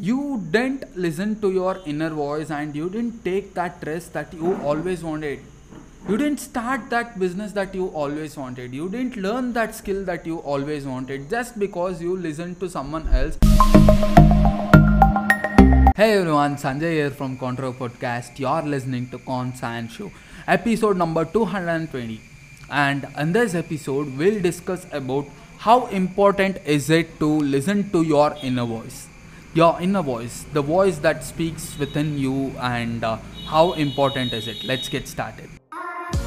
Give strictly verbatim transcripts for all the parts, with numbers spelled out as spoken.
you didn't listen to your inner voice and you didn't take that risk that you always wanted. You didn't start that business that you always wanted. You didn't learn that skill that you always wanted just because you listened to someone else. Hey everyone, Sanjay here from Control Podcast. You're listening to Control Science Show, episode number two hundred twenty. And in this episode, we'll discuss about how important is it to listen to your inner voice. Your inner voice, the voice that speaks within you, and uh, how important is it? Let's get started. Hey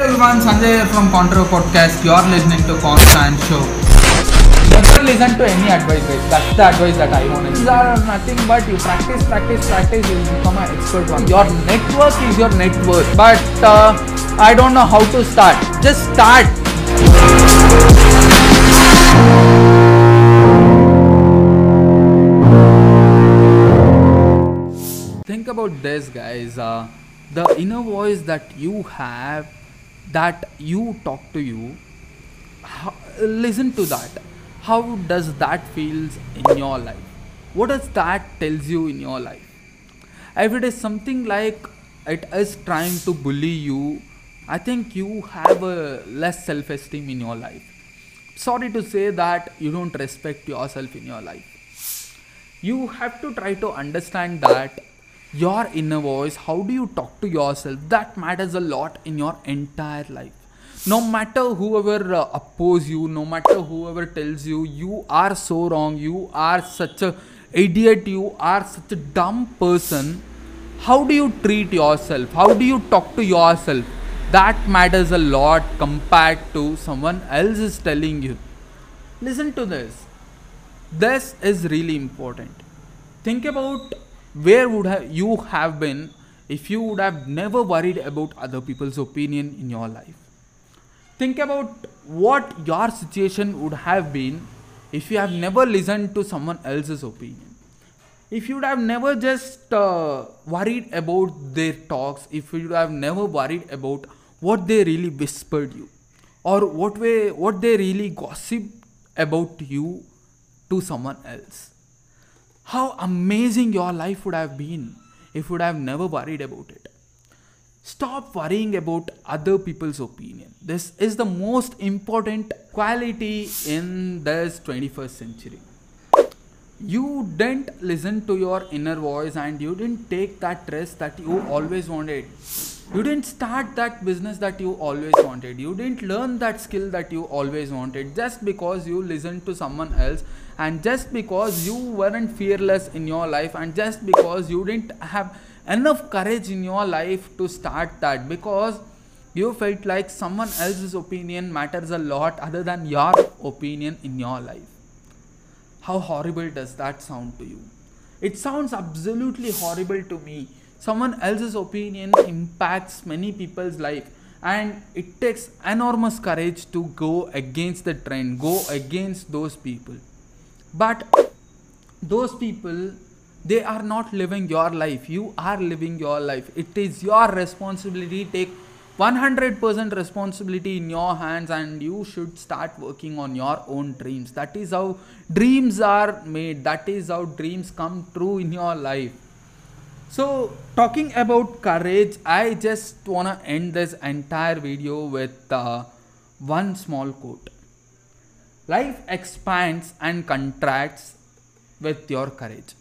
everyone, Sanjay here from Control Podcast. You are listening to Control Science Show. Never listen to any advice, guys. That's the advice that I want. These are nothing but you practice, practice, practice, you will become an expert one. Your network is your net worth, but uh, I don't know how to start. Just start. Think about this, guys. Uh, the inner voice that you have, that you talk to you, how, listen to that. How does that feels in your life? What does that tells you in your life? If it is something like it is trying to bully you, I think you have a less self-esteem in your life. Sorry to say that you don't respect yourself in your life. You have to try to understand that your inner voice, how do you talk to yourself, that matters a lot in your entire life. No matter whoever uh, oppose you, no matter whoever tells you, you are so wrong, you are such a idiot, you are such a dumb person. How do you treat yourself? How do you talk to yourself? That matters a lot compared to someone else is telling you. Listen to this. This is really important. Think about where would ha- you have been if you would have never worried about other people's opinion in your life. Think about what your situation would have been if you have never listened to someone else's opinion. If you would have never just uh, worried about their talks, if you would have never worried about what they really whispered you or what way, what they really gossiped about you to someone else. How amazing your life would have been if you would have never worried about it. Stop worrying about other people's opinion. This is the most important quality in this twenty-first century. You didn't listen to your inner voice and you didn't take that risk that you always wanted. You didn't start that business that you always wanted. You didn't learn that skill that you always wanted just because you listened to someone else and just because you weren't fearless in your life and just because you didn't have enough courage in your life to start that, because you felt like someone else's opinion matters a lot other than your opinion in your life. How horrible does that sound to you? It sounds absolutely horrible to me. Someone else's opinion impacts many people's life, and it takes enormous courage to go against the trend, go against those people. But those people, they are not living your life. You are living your life. It is your responsibility. Take one hundred percent responsibility in your hands, and you should start working on your own dreams. That is how dreams are made. That is how dreams come true in your life. So, talking about courage, I just wanna end this entire video with uh, one small quote. Life expands and contracts with your courage.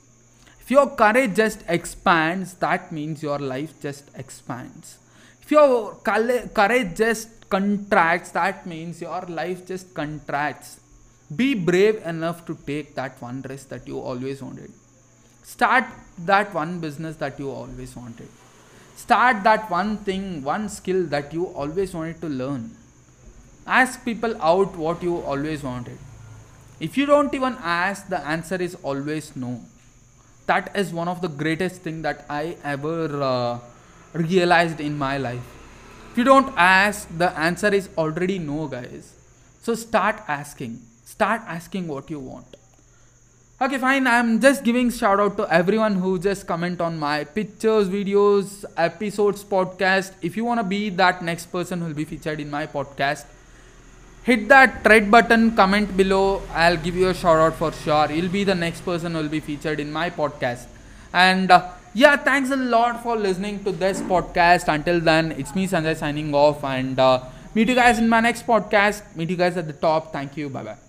If your courage just expands, that means your life just expands. If your courage just contracts, that means your life just contracts. Be brave enough to take that one risk that you always wanted. Start that one business that you always wanted. Start that one thing, one skill that you always wanted to learn. Ask people out what you always wanted. If you don't even ask, the answer is always no. That is one of the greatest thing that I ever uh, realized in my life. If you don't ask, the answer is already no, guys. So start asking. Start asking what you want. Okay, fine. I'm just giving shout out to everyone who just comment on my pictures, videos, episodes, podcast. If you want to be that next person who will be featured in my podcast, hit that red button, comment below. I'll give you a shout out for sure. You'll be the next person who will be featured in my podcast. And uh, yeah, thanks a lot for listening to this podcast. Until then, it's me, Sanjay, signing off. And uh, meet you guys in my next podcast. Meet you guys at the top. Thank you. Bye-bye.